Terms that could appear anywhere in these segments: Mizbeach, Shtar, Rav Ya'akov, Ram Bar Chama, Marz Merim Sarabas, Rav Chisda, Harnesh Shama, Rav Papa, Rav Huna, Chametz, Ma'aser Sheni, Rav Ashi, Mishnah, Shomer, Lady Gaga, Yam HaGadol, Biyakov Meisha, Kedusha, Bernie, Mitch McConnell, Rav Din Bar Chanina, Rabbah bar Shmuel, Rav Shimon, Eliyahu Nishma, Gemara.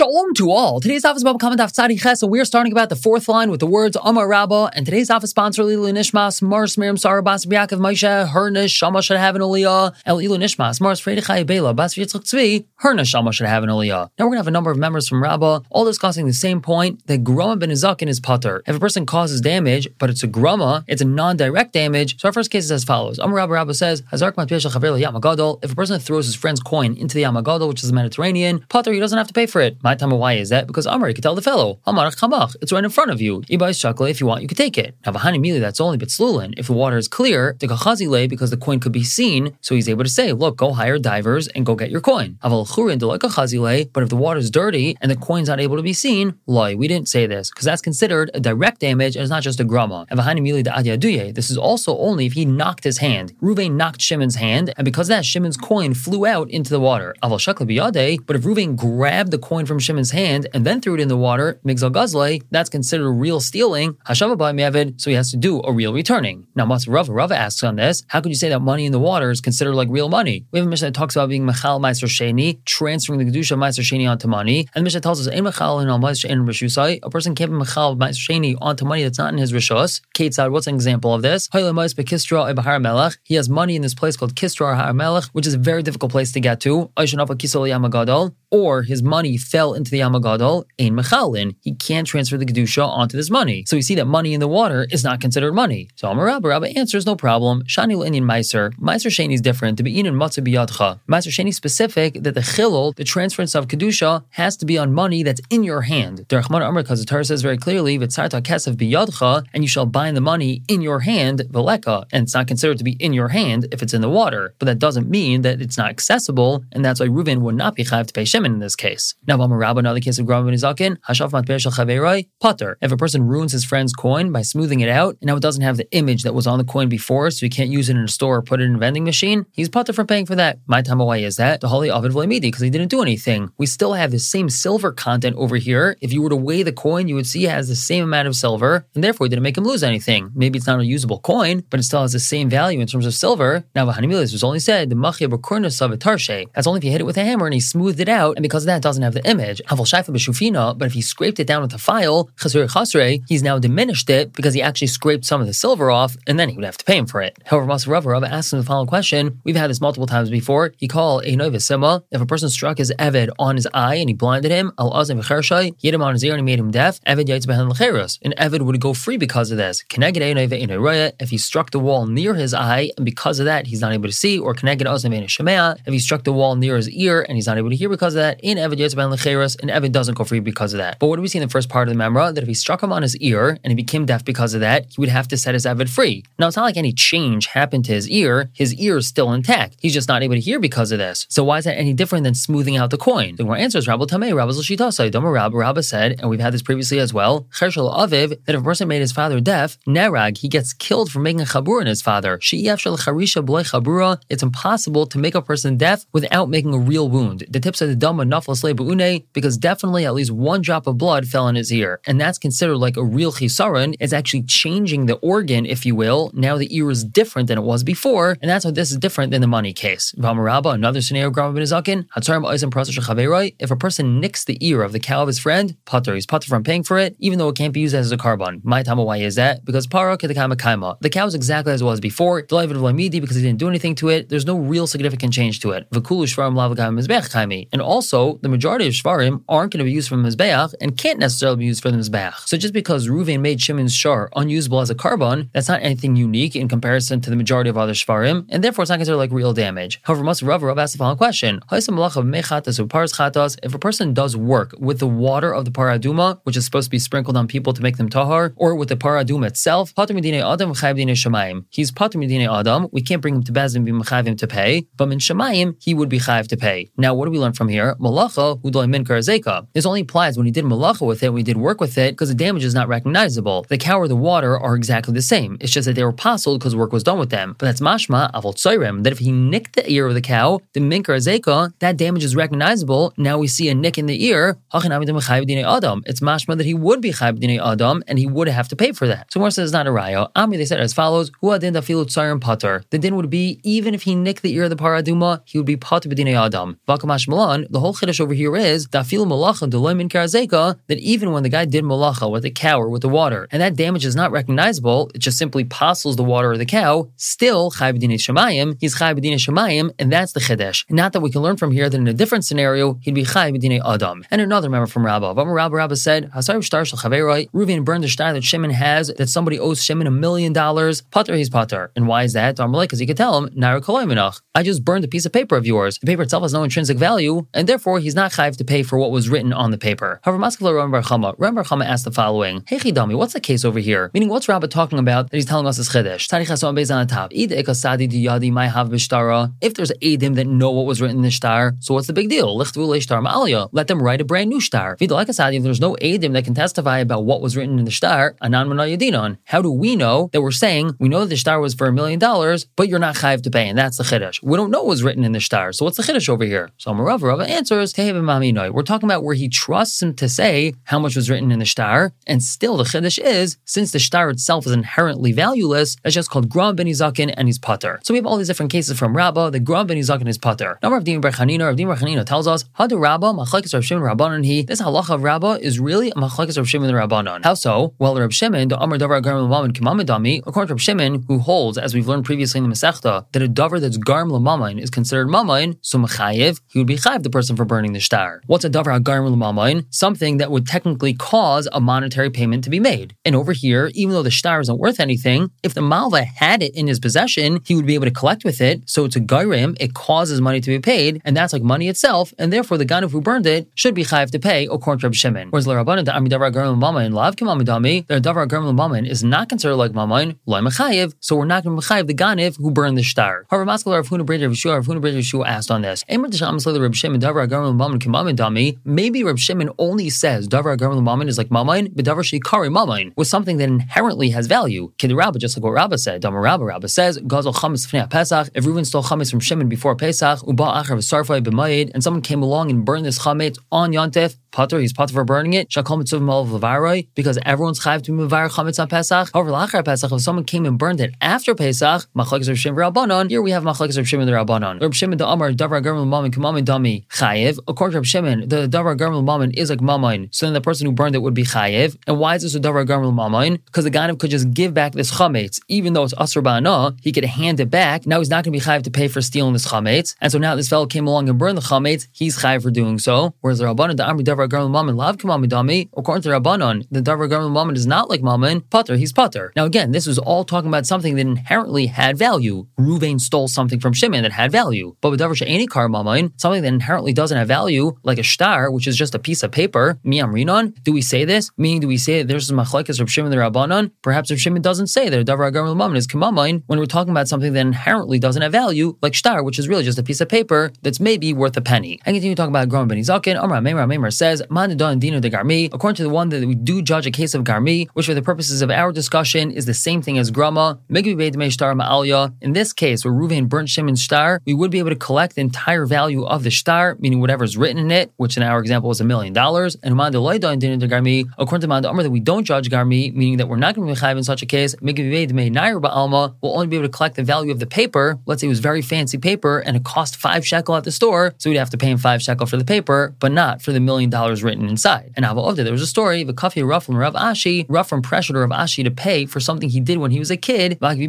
Shalom to all. Today's office Bible comment of Tzadi Ches, and we are starting about the fourth line with the words Amar Rabbah. And today's office sponsor Eliyahu Nishma, Marz Merim Sarabas, Biyakov Meisha, Harnesh Shama should have an Eliyahu Nishma, Marz Freidachai Bela, Bas Yitzchak Tzvi, Harnesh Shama should have an Eliyahu. Now we're gonna have a number of members from Rabbah, all discussing the same point that Grama ben Izakin is Pater. If a person causes damage, but it's a Grama, it's a non-direct damage. So our first case is as follows: Amar Rabbah says, Hazark Matpiya Shel Chaver Yam HaGadol. If a person throws his friend's coin into the Yam HaGadol, which is the Mediterranean, Pater, he doesn't have to pay for it. My time, why is that? Because Amr, you can tell the fellow, it's right in front of you. If you want, you can take it. Now, Vahani Mili, that's only Bitslulin. If the water is clear, the Kachazile, because the coin could be seen, so he's able to say, look, go hire divers and go get your coin. Aval Churin de Kachazile, but if the water's dirty and the coin's not able to be seen, Loi, we didn't say this, because that's considered a direct damage and it's not just a grama. And Vahani Mili de Adiaduye, this is also only if he knocked his hand. Ruvain knocked Shimon's hand, and because of that, Shimon's coin flew out into the water. Aval Shakla Biyade, but if Ruvain grabbed the coin from Shimon's hand and then threw it in the water, Migzal Gazle, that's considered real stealing, Hashava by Mevid, so he has to do a real returning. Now, Mas Rava asks on this, how could you say that money in the water is considered like real money? We have a Mishnah that talks about being Mechal Ma'aser Sheni, transferring the Kedusha of Ma'aser Sheni onto money, and the Mishnah tells us, Ein Mechal in Al Ma'aser Sheni Rishusai, a person can't be Mechal Ma'aser Sheni onto money that's not in his Rishus. Kate said, what's an example of this? Kistra Ha'Melech. He has money in this place called Kistra Ha'Melech, which is a very difficult place to get to, or his money fell into the Yam HaGadol, Ein Mechalin. He can't transfer the Kedusha onto this money. So we see that money in the water is not considered money. So Amar Rabbah answers, no problem. Shani L'Inyan Ma'aser. Ma'aser Sheni is different. To be in and Matzah Biyadcha. Ma'aser Sheni specific that the Chilul, the transference of Kedusha, has to be on money that's in your hand. The Rachman Amar Kazatar says very clearly, V'tzarta Kesef Biyadcha, and you shall bind the money in your hand, Veleka, and it's not considered to be in your hand if it's in the water. But that doesn't mean that it's not accessible, and that's why Reuven would not be chayav to pay Shimon in this case. Now, Amar Rabbah, another case of Grama ben Izakin, Hashaf Matbeir Shel Chaveroi, Pater. If a person ruins his friend's coin by smoothing it out, and now it doesn't have the image that was on the coin before, so he can't use it in a store or put it in a vending machine, he's Pater from paying for that. My time, why is that? The Hali Avid V'Lemidi, because he didn't do anything. We still have the same silver content over here. If you were to weigh the coin, you would see it has the same amount of silver, and therefore it didn't make him lose anything. Maybe it's not a usable coin, but it still has the same value in terms of silver. Now, V'Hanimilis was only said, the Machia B'Kornus of Tarshe. That's only if you hit it with a hammer and he smoothed it out, and because of that, it doesn't have the image. But if he scraped it down with a file, he's now diminished it because he actually scraped some of the silver off, and then he would have to pay him for it. However, Ma'aser Rav asks him the following question. We've had this multiple times before. He called a noiv v'sima. If a person struck his Eved on his eye and he blinded him, al azim v'chershai, he hit him on his ear and he made him deaf, Eved yaitz behen l'cheros, and Eved would go free because of this. If he struck the wall near his eye, and because of that, he's not able to see, or if he struck the wall near his ear and he's not able to hear because of that, in Eved Yetz Ben Lecheres, and Eved doesn't go free because of that. But what do we see in the first part of the Memra? That if he struck him on his ear and he became deaf because of that, he would have to set his Eved free. Now, it's not like any change happened to his ear is still intact. He's just not able to hear because of this. So why is that any different than smoothing out the coin? The more answers, Rabbi Tamei, Rabbi Zlshitosai, Domer Rabbi said, and we've had this previously as well, Chershel Aviv, that if a person made his father deaf, Nerag, he gets killed for making a Chabur in his father. She'ef Shel Charisha Blei Chabura, it's impossible to make a person deaf without making a real wound. The tips of the Dama Naflas Le'Be'une, because definitely at least one drop of blood fell in his ear. And that's considered like a real chisaron. It's actually changing the organ, if you will. Now the ear is different than it was before, and that's why this is different than the money case. V'amar Rabbah, another scenario, Grama ben Izakin, Hatzarim Oizem Prasar Shel Chaveroi, if a person nicks the ear of the cow of his friend, Pater, he's Pater from paying for it, even though it can't be used as a carbon. My time, why is that? Because Para Kedekama Kaima. The cow is exactly as it was before, D'Lavid V'Lamidi, because he didn't do anything to it. There's no real significant change to it. V'kulu Shvarim Lavagam Mizbech Kaimi. And also, the majority of shvarim aren't going to be used for the mizbeach and can't necessarily be used for the mizbeach. So just because Reuven made Shimon's shar unusable as a carbon, that's not anything unique in comparison to the majority of other shvarim, and therefore it's not considered like real damage. However, Ma'aser Rav asked the following question: if a person does work with the water of the paraduma, which is supposed to be sprinkled on people to make them tahar, or with the paraduma itself, he's pater midinei adam. We can't bring him to Bezdin and be mechayev him to pay, but min shemayim he would be chayev to pay. Now, what do we learn from here? Malacha hudai min karazeka. This only applies when he did malacha with it, when he did work with it, because the damage is not recognizable. The cow or the water are exactly the same. It's just that they were pasul because work was done with them. But that's mashma avol tsoirim, that if he nicked the ear of the cow, the min karazeka, that damage is recognizable. Now we see a nick in the ear. It's mashma that he would be chayav dinei adam, and he would have to pay for that. So Mor says it's not a raya. Ami, they said as follows: Hu adin dafilu tsoirim pater. The din would be even if he nicked the ear of the paraduma, he would be pater b'dinei adam. Vakamash Milan, the whole chiddush over here is that even when the guy did malacha with the cow or with the water, and that damage is not recognizable, it just simply passes the water or the cow, still chai b'dinei shemayim, he's chai b'dinei shemayim, and that's the chiddush. And not that we can learn from here that in a different scenario, he'd be chai b'dinei adam. And another member from Rabbah, Rabbah said, Reuven burned the shtar that Shimon has, that somebody owes Shimon $1 million, pater, he's pater. And why is that? Because he could tell him, I just burned a piece of paper of yours. The paper itself has no intrinsic value, and therefore he's not chayv to pay for what was written on the paper. However, Ram Bar Chama asked the following, Hey Chidami, what's the case over here? Meaning, what's Rabbah talking about that he's telling us is chiddush? If there's eidim that know what was written in the shtar, so what's the big deal? Let them write a brand new shtar. If there's no eidim that can testify about what was written in the shtar, how do we know that we're saying, we know that the shtar was for $1 million, but you're not chayv to pay, and that's the chiddush. We don't know what was written in the shtar, so what's the chiddush over here? So Rav answers, we're talking about where he trusts him to say how much was written in the shtar, and still the chiddush is, since the shtar itself is inherently valueless, it's just called Gram ben Izakin and he's pater. So we have all these different cases from Rabbah, the Gram ben Izakin is pater. Now Rav Din Bar Chanina tells us, Hadu Rabbah, Machlekes Rav Shimon Rabbanon hi, this halacha of Rabbah is really a Machlekes Rav Shimon Rabbanon. How so? Well, Rav Shimon, the Amar Davar Garm L'Mama K'mama Dami, according to Rav Shimon, who holds, as we've learned previously in the Masechta, that a davar that's Garm L'Mamain is considered Mamain, so Machayev, he would be chayev the person for burning the shtar. What's a davar hagarm l'mamain? Something that would technically cause a monetary payment to be made. And over here, even though the shtar isn't worth anything, if the malva had it in his possession, he would be able to collect with it, so it's a gairim, it causes money to be paid, and that's like money itself, and therefore the ganav who burned it should be chayev to pay, according to Reb Shimon. Whereas l'rabbanan da'ami davar hagarm l'mamain lav k'mam adami, that davar hagarm l'mamain is not considered like mamain, loy machayev, so we're not going to machayev the ganav who burned the shtar. However, Maskal Rav Huna Breder Yeshua asked on this, maybe Reb Shimon only says davar hagarm l'mamain is like mamain, but davar she'ikari mamain was something that inherently has value. Kid Rabbah, just like what Rabbah said. Damar Rabbah says, Gazal chametz fnei Pesach. If Reuven stole chametz from Shimon before Pesach, uba achar v'sarfay b'mayid, and someone came along and burned this chametz on Yontif, pater, he's pater for burning it. Shakol mitzuv malav levaroi, because everyone's chayav to be mevar chametz on Pesach. However, lachar Pesach, if someone came and burned it after Pesach, machlekes Reb Shimon Rabbanon. Here we have machlekes Reb Shimon Rabbanon. Reb Shimon the Amar davar hagarm l'mamain k'mamain dami chayev. According to Reb Shimon, the davar hagarm l'mamain is like mamain, so then the person who burned it would be chayev. And why is this a davar hagarm l'mamain? Because the ganav could just give back this chametz, even though it's asur ba'ana, he could hand it back. Now he's not going to be chayev to pay for stealing this chametz, and so now this fellow came along and burned the chametz, he's chayev for doing so. Whereas the Rabbanon the Amar davar hagarm l'mamain lav k'mamain dami, according to Rabbanon, the davar hagarm l'mamain is not like mamain, pater, he's pater. Now again, this was all talking about something that inherently had value. Reuven stole something from Shimon that had value, but with davar she'eini kar mamain, something that inherently doesn't have value, like a shtar, which is just a piece of paper, miyam rinon, do we say this? Meaning, do we say that there's machlekes Reb Shimon the Rabbanon? Perhaps Reb Shimon doesn't say that davar hagarm l'mamain is k'mamain when we're talking about something that inherently doesn't have value, like shtar, which is really just a piece of paper that's maybe worth a penny. And continue talking about Gram ben Izakin. Amar Meimer says, man don dino de garmi. According to the one that we do judge a case of garmi, which for the purposes of our discussion is the same thing as grama, migbi beidmei shtar ma'alya. In this case, where Reuven burnt Shimon's shtar, we would be able to collect the entire value of the shtar, meaning whatever's written in it, which in our example was $1 million, and according to Ma'ad Amr that we don't judge Garmi, meaning that we're not going to be chayav in such a case, we'll only be able to collect the value of the paper. Let's say it was very fancy paper and it cost 5 shekel at the store, so we'd have to pay him 5 shekel for the paper, but not for the $1 million written inside. And Abba Ovda, there was a story of a Kafi Rav from Rav Ashi, Rav from pressured Rav Ashi to pay for something he did when he was a kid, and he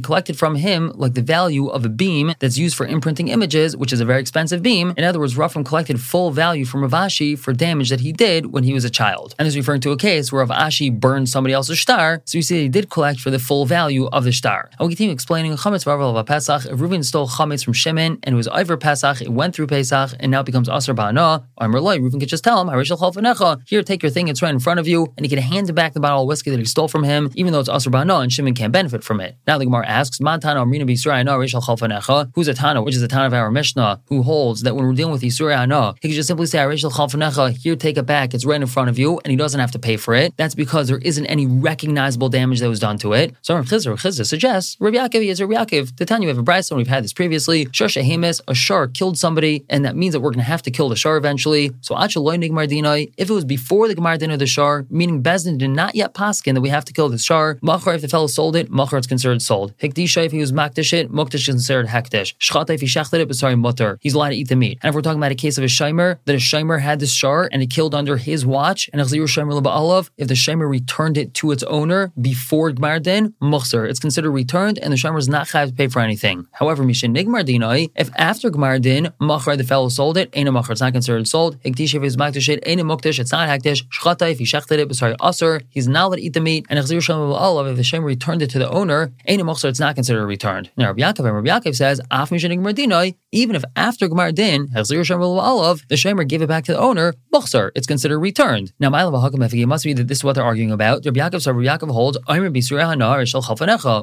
collected from him like the value of a beam that's used for imprinting images, which is a very expensive beam. In other words, Rav collected full value from Rav Ashi for damage that he did when he was a child. And is referring to a case where Rav Ashi burned somebody else's shtar, so you see that he did collect for the full value of the shtar. I will continue explaining chametz v'avar Pesach. If Reuven stole chametz from Shimon and it was over Pesach, it went through Pesach and now becomes asur ba'ana, Amar lo, Reuven could just tell him, Harishal chalfanecha, here take your thing, it's right in front of you, and he could hand back the bottle of whiskey that he stole from him, even though it's asur ba'ana and Shimon can't benefit from it. Now the Gemara asks, Ma Tana Amrina b'Yisrael Ana Harishal chalfanecha, who's a Tana, which is the Tana of our Mishnah, who holds that when we're dealing with Yisrael Ana, he could just simply say Harishal chalfanecha, here take it back, it's right in front of you, and he doesn't have to pay for it. That's because there isn't any recognizable damage that was done to it. So Rav Chizda suggests, Rav Ya'akov is Rav Ya'akov. The Tanya we have a brayso, and we've had this previously. A shar killed somebody, and that means that we're going to have to kill the shar eventually. So if it was before the gemar din of the shar, meaning Bezdin did not yet paskin that we have to kill the shar, machar if the fellow sold it, machar it's considered sold. Hekdisha if he was makdish it, mukdish is considered hekdish. Shchata if he shechted it, but sorry mutter. He's allowed to eat the meat. And if we're talking about a case of a shomer, that a shomer had this shar and it killed under his watch, and if the shomer returned it to its owner before Gmar Din, muhsar, it's considered returned and the shomer is not chayav to pay for anything. However, Mishin Nigmar Dinai, if after Gmar Din, machar, the fellow sold it, ain't a machar, it's not considered sold. Hektish, if he's maktish it, ain't a muktish, it's not hektish. Shchata, if he shechted it, sorry, asr, he's not allowed to eat the meat. And if the shomer returned it to the owner, ain't a muhsar, it's not considered returned. Now, Rav Ya'akov says, af Mishin Nigmar Dinai, even if after Gemar Din, the shomer gave it back to the owner, muhsar, it's considered returned. Now, my love, it must be that this is what they're arguing about. Rabbi Ya'akov holds,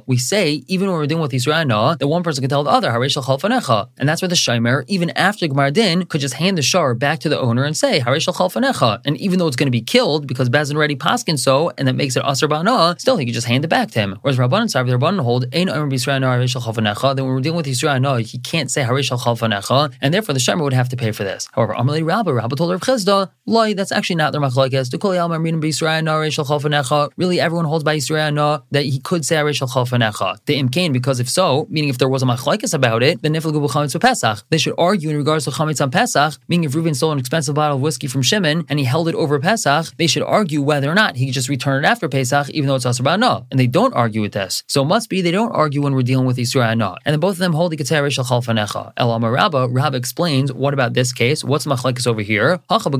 we say, even when we're doing with Yisra Hana, that one person can tell the other, Harei Shel Chalfanecha. And that's where the shomer, even after Gemar Din, could just hand the shar back to the owner and say, Harei Shel Chalfanecha. And even though it's going to be killed, because Bazin already paskin so, and that makes it Asr Ba'ana, still, he could just hand it back to him. Whereas Rabbanan Sarv, the Rabbanan hold, Ein Omer B'Yisra Hana, Harei Shel Chalfanecha, then when we're dealing with Yisra Hana, he can't say Harei Shel Chalfanecha, and therefore the shomer would have to pay for this. However, Amalei Rabbah told Rav Chisda, Loi, that's actually not their machlokes. To Kol Yalma Minim B'Yisrael, really everyone holds by Yisrael that he could say Harei Shel Chalfanecha. The Imkain, because if so, meaning if there was a machlokes about it, then Nifel Gubu Chametz Pesach. They should argue in regards to Chametz on Pesach, meaning if Reuven stole an expensive bottle of whiskey from Shimon and he held it over Pesach, they should argue whether or not he could just return it after Pesach, even though it's Asur Ba'ana. And they don't argue with this, so it must be they don't argue when we're dealing with Yisrael, and then both of them hold he could say Harei Shel Chalfanecha. El Amar Rabbah, Rabbah explains, what about this case? What's machlokes over here? Over here,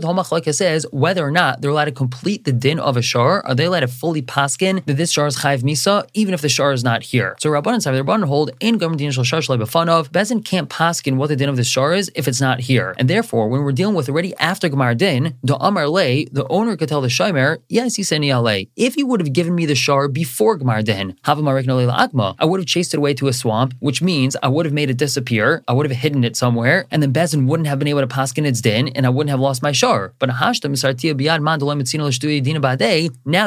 the whole machlokes says whether or not they're allowed to complete the din of a shar. Are they allowed to fully paskin that this shar is chayiv misa, even if the shar is not here? So Rabbanan Sarv, the Rabbanan hold in Gomer Din Shel Shar Shalei B'Fanav, Bezin can't paskin what the din of the shar is if it's not here. And therefore, when we're dealing with already after Gemar Din, the Amar Lei, the owner could tell the shomer, yes, Yiseni Alei, if you would have given me the shar before Gemar Din, I would have chased it away to a swamp, which means I would have made it disappear, I would have hidden it somewhere, and then Bezin wouldn't have been able to paskin its din, and I wouldn't have lost my shar. But now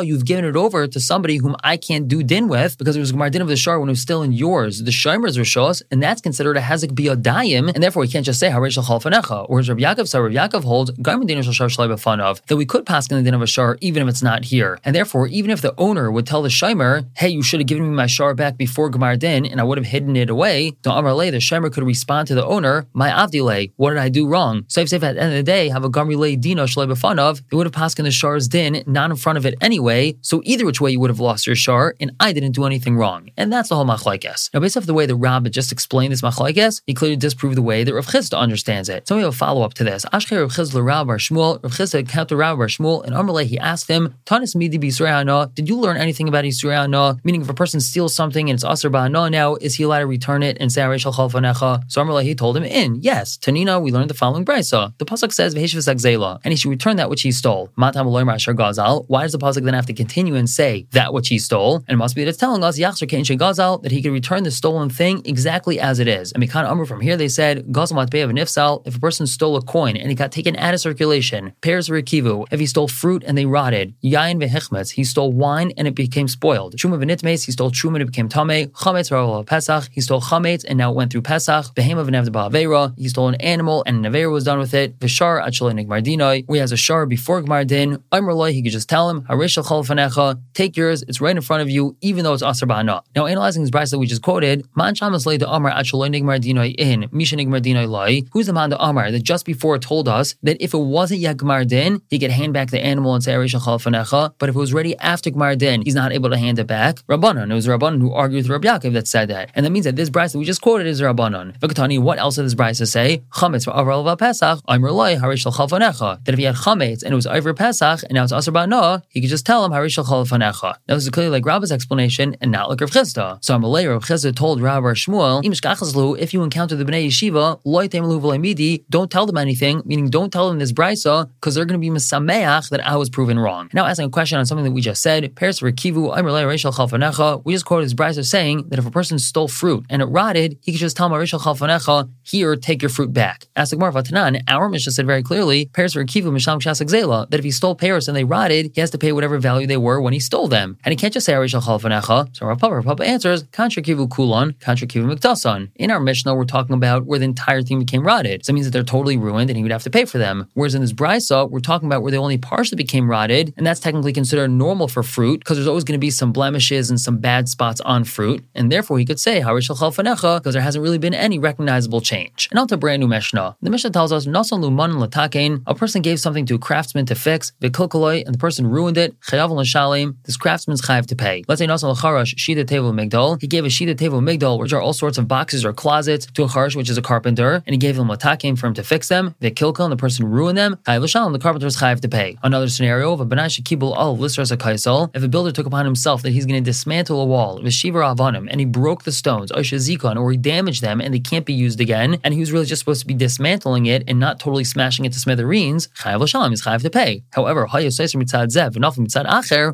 you've given it over to somebody whom I can't do din with, because it was Gemar Din of the shar when it was still in yours, the shomer's rishos, and that's considered a hazak biyadayim, and therefore we can't just say Harei Shel Chalfanecha. Whereas Rav Ya'akov holds that we could paskin the din of a shar even if it's not here, and therefore even if the owner would tell the shomer, hey, you should have given me my shar back before Gemar Din, and I would have hidden it away, the Amar Lei, the shomer could respond to the owner, my avdilei, what did I do wrong? So if at the end of the day, have a Gamri Lei Dino Shalei B'Fanav, it would have passed in the shar's din, not in front of it anyway, so either which way you would have lost your shar, and I didn't do anything wrong. And that's the whole machlokes. Now, based off the way that Rabbah just explained this machlokes, he clearly disproved the way that Rav Chisda understands it. So we have a follow-up to this. Ashkei Rav Chisda Rabbah bar Shmuel, Rav Chisda encountered Rabbah bar Shmuel, and Amar Lei, he asked him, Tanis midi b'Yisrael Hana, did you learn anything about Yisrael Hana? Meaning if a person steals something and it's Asur Ba'ana now, is he allowed to return it and say Harei Shel Chalfanecha? So Amar Lei, he told him, yes, Tanina, we learned the following brisa. The pasuk says, and he should return that which he stole. Why does the pasuk then have to continue and say that which he stole? And it must be that it's telling us that he could return the stolen thing exactly as it is. And Mikan Amru, from here they said, if a person stole a coin and it got taken out of circulation, pears rekivu, if he stole fruit and they rotted, yayin vehechmetz, he stole wine and it became spoiled, truma v'nitmes, he stole truma and it became tameh, chametz v'aval pesach, he stole chametz and now it went through pesach, behema v'nevda ba'avera, he stole an animal and an avera was done with it, v'shar atcholei nigmar dinoi, where he has a shar before Gmar Din, Amar Lei, he could just tell him, Harei Shel Chalfanecha, take yours, it's right in front of you, even though it's Asur Ba'ana. Now, analyzing this brayso that we just quoted, Man Shamas Lei da Amar atcholei nigmar dinoi in, Misha nigmar dinoi Lei, who's the man da Amar that just before told us that if it wasn't yet Gmar Din, he could hand back the animal and say Harei Shel Chalfanecha, but if it was ready after Gmar Din, he's not able to hand it back? Rabbanon, it was Rabbanon who argued with Rav Ya'akov that said that, and that means that this brayso that we just quoted is Rabbanon. V'katani, what else does this brayso say? Chametz v'aval v'pesach, Amar Lei, Harei Shel Chalfanecha. That if he had chametz and it was over Pesach and now it's Asur Ba'ana, he could just tell him Harei Shel Chalfanecha. Now this is clearly like Rabbah's explanation and not like Rav Chisda. So Amar Lei, Rav Chisda told Rabbah bar Shmuel, if you encounter the Bnei Yeshiva, Loi Teimelu V'Loi Midi, don't tell them anything, meaning don't tell them this brayso, because they're going to be mesameach that I was proven wrong. Now asking a question on something that we just said, Peres Rekivu, Amar Lei, Harei Shel Chalfanecha, we just quoted this brayso saying that if a person stole fruit and it rotted, he could just tell him Harei Shel Chalfanecha, here, take your fruit back. Ask the Gemara Vatanan, our Mishnah said very clearly, Peres Rekivu Mishlam Shasek Zela, that if he stole pears and they rotted, he has to pay whatever value they were when he stole them, and he can't just say Harei Shel Chalfanecha. So Rav Papa answers, Kontra Kivu Kulon, Kontra Kivu Miktasan. In our Mishnah, we're talking about where the entire thing became rotted, so that means that they're totally ruined and he would have to pay for them. Whereas in this brayso, we're talking about where they only partially became rotted, and that's technically considered normal for fruit, because there's always going to be some blemishes and some bad spots on fruit, and therefore he could say Harei because there hasn't really been any recognizable change. And out to brand new Mishnah. The Mishnah tells us, Nasan Luman Latakein, a person gave something to a craftsman to fix, Bikulkoloi, and the person ruined it, Chayav L'Shalim, this craftsman's Chayav to pay. Let's say Nasan L'Charash, Shida Tevo Migdol, he gave a Shida Tevo Migdol, which are all sorts of boxes or closets, to a Charash, which is a carpenter, and he gave him Latakein for him to fix them, Vikilka, and the person ruined them, Chayav L'Shalim, the carpenter's Chayav to pay. Another scenario, if a builder took upon himself that he's going to dismantle a wall, and he broke the stones, or he damaged them and they can't be used again, and he was really just supposed to be dismantling it and not totally smashing it to smithereens, Chayav L'Shalim, he's Chayav to pay. However,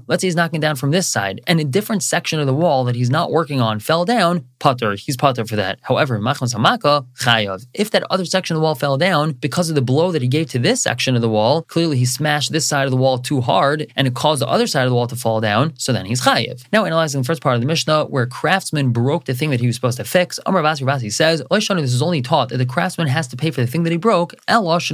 let's say he's knocking down from this side, and a different section of the wall that he's not working on fell down, Pater, he's Pater for that. However, Machmas Hamaka, Chayav. If that other section of the wall fell down, because of the blow that he gave to this section of the wall, clearly he smashed this side of the wall too hard, and it caused the other side of the wall to fall down, so then he's Chayav. Now analyzing the first part of the Mishnah, where a craftsman broke the thing that he was supposed to fix, Amar Vasi says, this is only taught that the craftsman has to pay for the thing that he broke, that's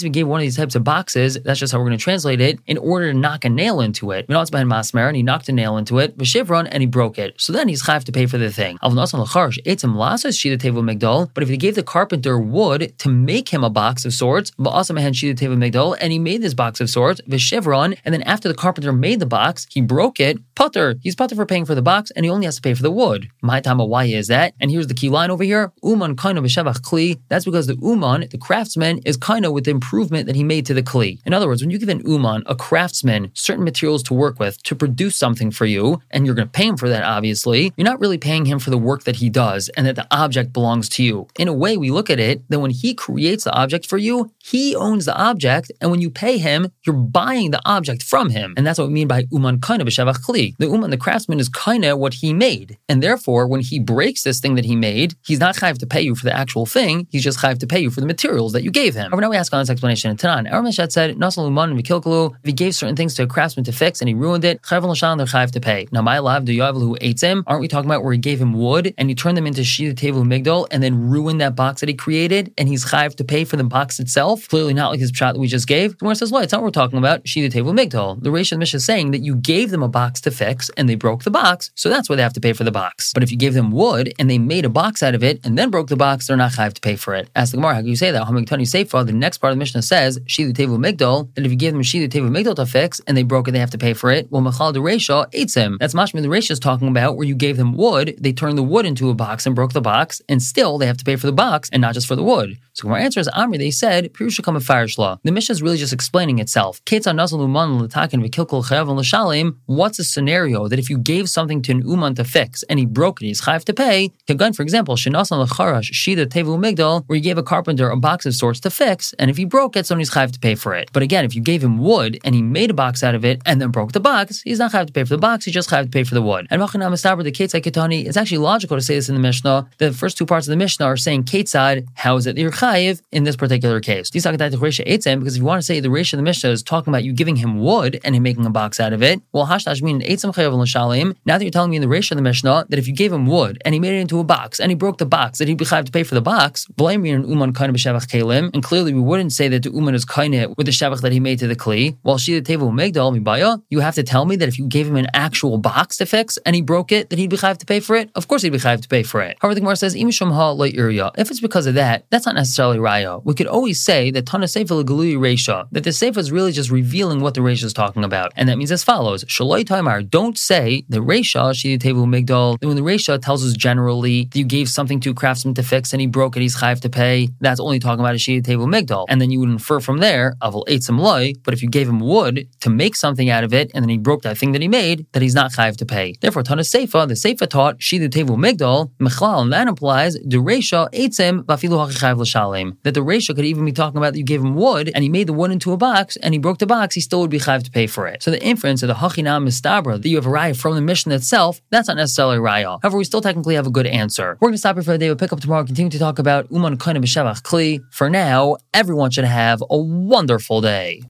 if he gave one of these types of boxes, that's just how we're going to translate it, in order to knock a nail into it, and he knocked a nail into it, and he broke it, so then he's chayav to pay for the thing. But if he gave the carpenter wood to make him a box of sorts, and he made this box of sorts, and then after the carpenter made the box, he broke it, Pater, he's Pater for paying for the box, and he only has to pay for the wood. My time, why is that? And here's the key line over here, Uman kaino b'shevach kli, that's because the Uman, the craftsman, is kaino with the improvement that he made to the kli. In other words, when you give an Uman, a craftsman, certain materials to work with to produce something for you, and you're going to pay him for that, obviously, you're not really paying him for the work that he does and that the object belongs to you. In a way, we look at it that when he creates the object for you, he owns the object, and when you pay him, you're buying the object from him. And that's what we mean by Uman Kaina B'Shevach Kli. The Uman, the craftsman, is Kaina what he made. And therefore, when he breaks this thing that he made, he's not chayiv to pay you for the actual thing, he's just chayiv to pay you for the materials that you gave him. However, now we ask on this explanation in Tanan. Our Mishnah said, Nasal Uman V'Kilkalu, if he gave certain things to a craftsman to fix and he ruined it, Chayav L'Shan, they're chayiv to pay. Now, my love, the Yovel who ate him, aren't we talking about where he gave him wood and he turned them into Shida Tevu Migdol and then ruined that box that he created and he's chayiv to pay for the box itself? Clearly not like his pshat that we just gave. Gemara says, well, it's not what we're talking about, Shida Tevu Migdol. The Reish of the Mishnah is saying that you gave them a box to fix and they broke the box, so that's why they have to pay for the box. But if you gave them wood and they made a box out of it and then broke the box, they're not chayiv to pay for it. Ask the Gemara, how can you say that? The next part of the Mishnah says, Shida Tevu Migdol, that if you give them Shida Tevu Migdol to fix and they broke it, they have to pay for it. Well, Machal the Reisha ate him. That's Mashma the Reisha is talking about where you gave them wood, they turned the wood into a box and broke the box, and still they have to pay for the box and not just for the wood. So Gemara answers, Amri, they said, Pirusha Kama Fireshla. The Mishnah is really just explaining itself. What's a scenario that if you gave something to an Uman to fix and he broke it, he's chayav to pay? Kagan, for example, where you gave a carpenter a box of sorts to fix, and if he broke it, so he's chayav to pay for it. But again, if you gave him wood and he made a box out of it and then broke the box, he's not chayav to pay for the box, he's just chayav to pay for the wood. And it's actually logical to say this in the Mishnah. The first two parts of the Mishnah are saying Ketzad, how is it that you're chayiv in this particular case? Because if you want to say the Reisha of the Mishnah is talking about you giving him wood and him making a box out of it, well, now that you're telling me in the Reisha of the Mishnah that if you gave him wood and he made it into a box and he broke the box, that he'd be chayiv to pay for the box, and clearly we wouldn't say that the Uman is kainit with the shavach that he made to the kli. While you have to tell me that if you gave him an actual box to fix and he broke it, that he'd be chayiv to pay for it? Of course he'd be chayiv to pay for it. However, the Gemara says, if it's because of that, that's not necessarily raya. We could always say that Tana Seifa L'Galui Reisha, that the Seifa is really just revealing what the Reisha is talking about. And that means as follows, Shaloi Taimar, don't say the Reisha, Shidi Tevu Migdol, when the Reisha tells us generally that you gave something to a craftsman to fix and he broke it, he's chayiv to pay, that's only talking about a Shidi Tevu Migdol. And then you would infer from there, Avil Eitzim Loi, but if you gave him wood to make something out of it and then he broke that thing that he made, that he's not chayiv to pay. Therefore, Tana Seifa, the Seifa taught, Shidi Tevu Migdol, Mechlal, and that implies, the Reisha Eitzim, Vafilu HaChayiv L'Shalim, that the Reisha could even be talking about that you gave him wood and he made the wood into a box and he broke the box, he still would be chayiv to pay for it. So the inference of the Hachinam Mistabra that you have a raya from the Mishnah itself, that's not necessarily raya. However, we still technically have a good answer. We're going to stop here for the day. We'll pick up tomorrow and continue to talk about Uman Kaina B'Shevach Kli. For now, everyone should have a wonderful day.